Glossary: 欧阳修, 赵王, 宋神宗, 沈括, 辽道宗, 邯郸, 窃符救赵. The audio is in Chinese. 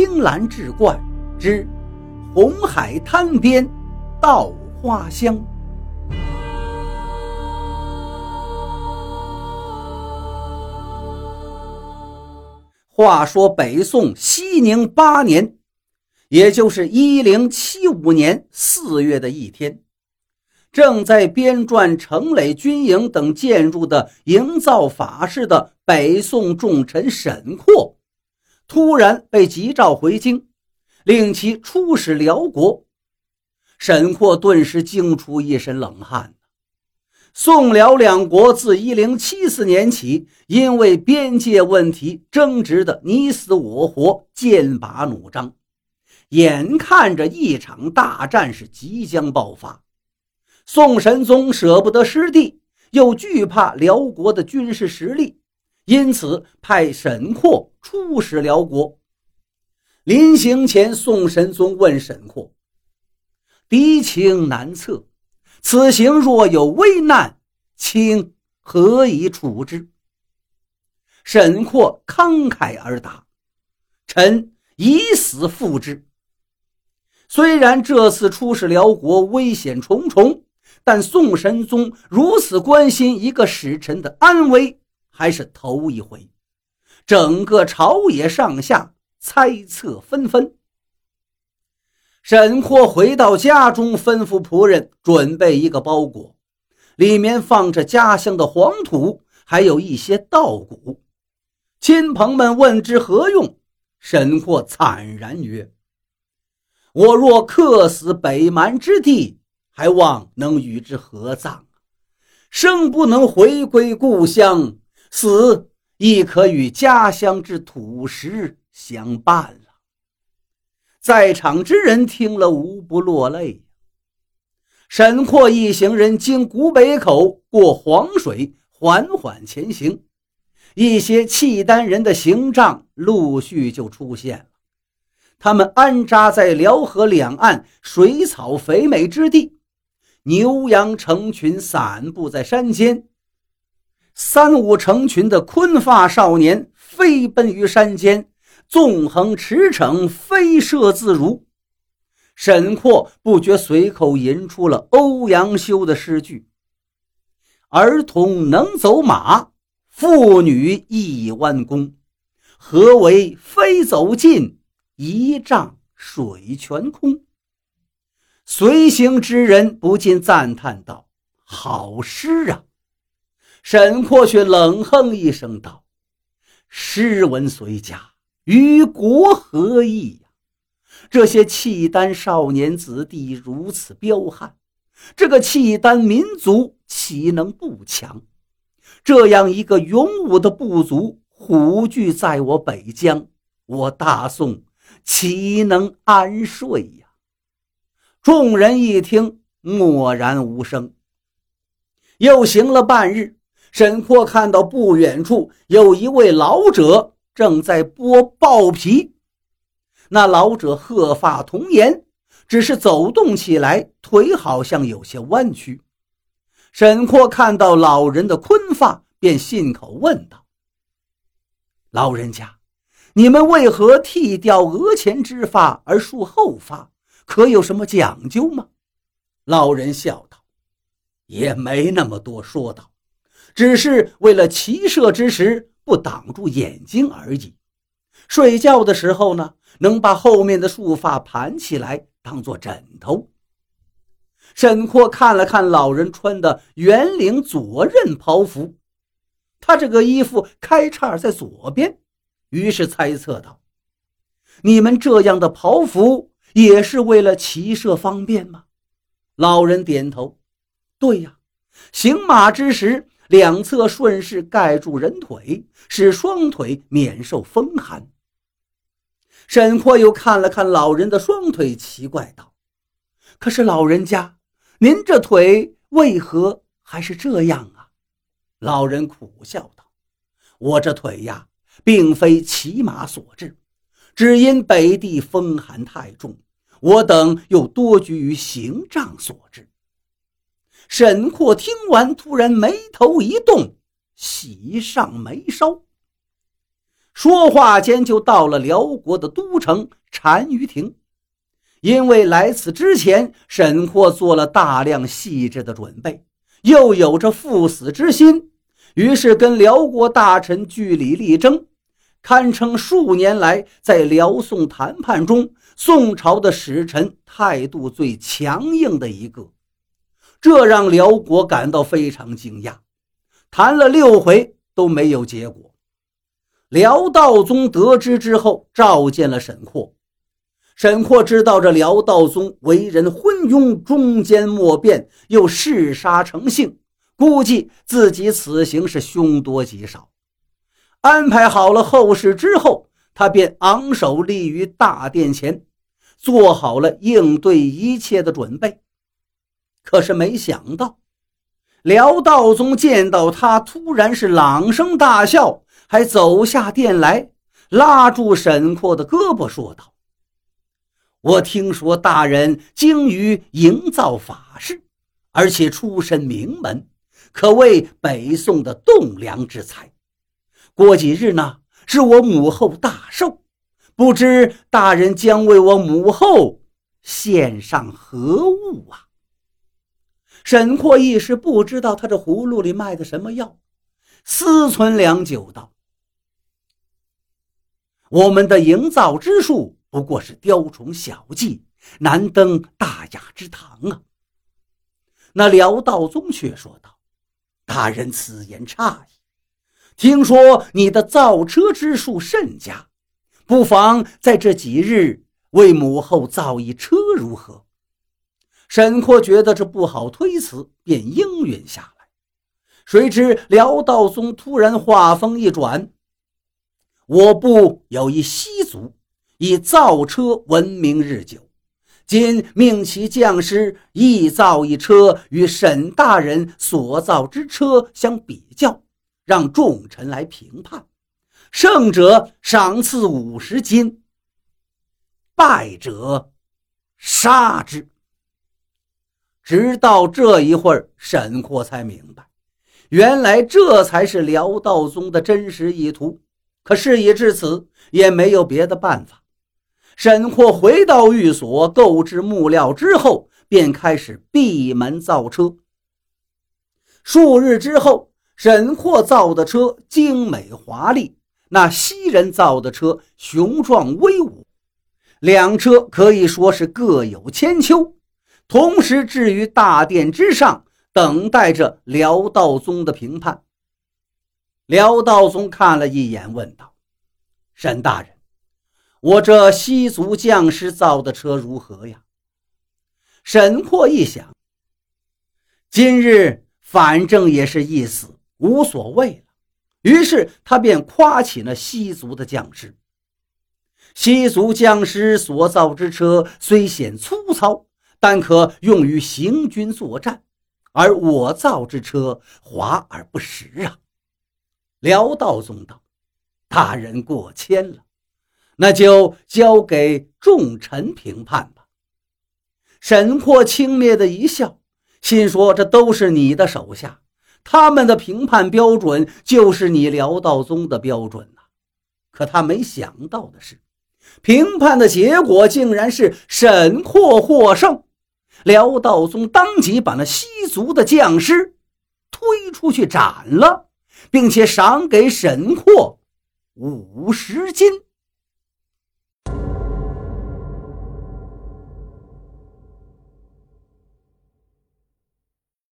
青蓝志怪之红海滩边稻花香。话说北宋熙宁8年，也就是1075年4月的一天，正在编撰城垒军营等建筑的营造法式的北宋重臣沈括突然被急召回京，令其出使辽国。沈括顿时惊出一身冷汗。宋辽两国自1074年起，因为边界问题争执的你死我活，剑拔弩张，眼看着一场大战是即将爆发。宋神宗舍不得失地，又惧怕辽国的军事实力，因此派沈括出使辽国。临行前，宋神宗问沈括：“敌情难测，此行若有危难，卿何以处之？”沈括慷慨而答：“臣以死付之。”虽然这次出使辽国危险重重，但宋神宗如此关心一个使臣的安危还是头一回，整个朝野上下猜测纷纷。沈括回到家中，吩咐仆人准备一个包裹，里面放着家乡的黄土，还有一些稻谷。亲朋们问之何用，沈括惨然曰：“我若客死北蛮之地，还望能与之合葬，生不能回归故乡，死亦可与家乡之土石相伴了。”在场之人听了无不落泪。沈括一行人经古北口，过黄水，缓缓前行。一些契丹人的行帐陆续就出现了，他们安扎在辽河两岸水草肥美之地，牛羊成群散布在山间，三五成群的昆发少年飞奔于山间，纵横驰骋，飞射自如。沈括不觉随口吟出了欧阳修的诗句：“儿童能走马，妇女亦弯弓，何为飞走尽，一丈水全空。”随行之人不禁赞叹道：“好诗啊！”沈括却冷哼一声道：“诗文虽佳，与国何益呀？这些契丹少年子弟如此彪悍，这个契丹民族岂能不强？这样一个勇武的部族虎踞在我北疆，我大宋岂能安睡呀？”众人一听，默然无声。又行了半日，沈括看到不远处有一位老者正在剥豹皮。那老者鹤发童颜，只是走动起来腿好像有些弯曲。沈括看到老人的昆发，便信口问道：“老人家，你们为何剃掉额前之发而束后发？可有什么讲究吗？”老人笑道：“也没那么多说道，只是为了骑射之时不挡住眼睛而已。睡觉的时候呢，能把后面的束发盘起来当做枕头。”沈括看了看老人穿的圆领左衽袍服，他这个衣服开叉在左边，于是猜测道：“你们这样的袍服也是为了骑射方便吗？”老人点头：“对呀，行马之时两侧顺势盖住人腿，使双腿免受风寒。”沈括又看了看老人的双腿，奇怪道：“可是老人家，您这腿为何还是这样啊？”老人苦笑道：“我这腿呀，并非骑马所致，只因北地风寒太重，我等又多居于行帐所致。”沈括听完，突然眉头一动，喜上眉梢。说话间就到了辽国的都城单于亭。因为来此之前，沈括做了大量细致的准备，又有着赴死之心，于是跟辽国大臣据理力争，堪称数年来在辽宋谈判中，宋朝的使臣态度最强硬的一个。这让辽国感到非常惊讶，谈了6回都没有结果。辽道宗得知之后，召见了沈括。沈括知道这辽道宗为人昏庸，忠奸莫辨，又嗜杀成性，估计自己此行是凶多吉少。安排好了后事之后，他便昂首立于大殿前，做好了应对一切的准备。可是没想到，辽道宗见到他突然是朗声大笑，还走下殿来，拉住沈括的胳膊说道：“我听说大人精于营造法事，而且出身名门，可谓北宋的栋梁之才。过几日呢，是我母后大寿，不知大人将为我母后献上何物啊？”沈括一时不知道他这葫芦里卖的什么药，思忖良久道：“我们的营造之术不过是雕虫小技，难登大雅之堂啊。”那辽道宗却说道：“大人此言差矣，听说你的造车之术甚佳，不妨在这几日为母后造一车如何？”沈括觉得这不好推辞，便应允下来。谁知辽道宗突然话锋一转：“我部有一西族，以造车闻名日久，今命其匠师亦造一车，与沈大人所造之车相比较，让众臣来评判，胜者赏赐50斤，败者杀之。”直到这一会儿，沈括才明白，原来这才是辽道宗的真实意图。可事已至此，也没有别的办法。沈括回到寓所，购置木料之后，便开始闭门造车。数日之后，沈括造的车精美华丽，那西人造的车雄壮威武，两车可以说是各有千秋，同时置于大殿之上，等待着辽道宗的评判。辽道宗看了一眼，问道：“沈大人，我这西族匠师造的车如何呀？”沈括一想，今日反正也是一死，无所谓了，于是他便夸起那西族的匠师。西族匠师所造之车虽显粗糙，但可用于行军作战，而我造之车华而不实啊。辽道宗道：“大人过谦了，那就交给众臣评判吧。”沈括轻蔑的一笑，心说这都是你的手下，他们的评判标准就是你辽道宗的标准啊。可他没想到的是，评判的结果竟然是沈括获胜。辽道宗当即把那西族的匠师推出去斩了，并且赏给沈括50斤。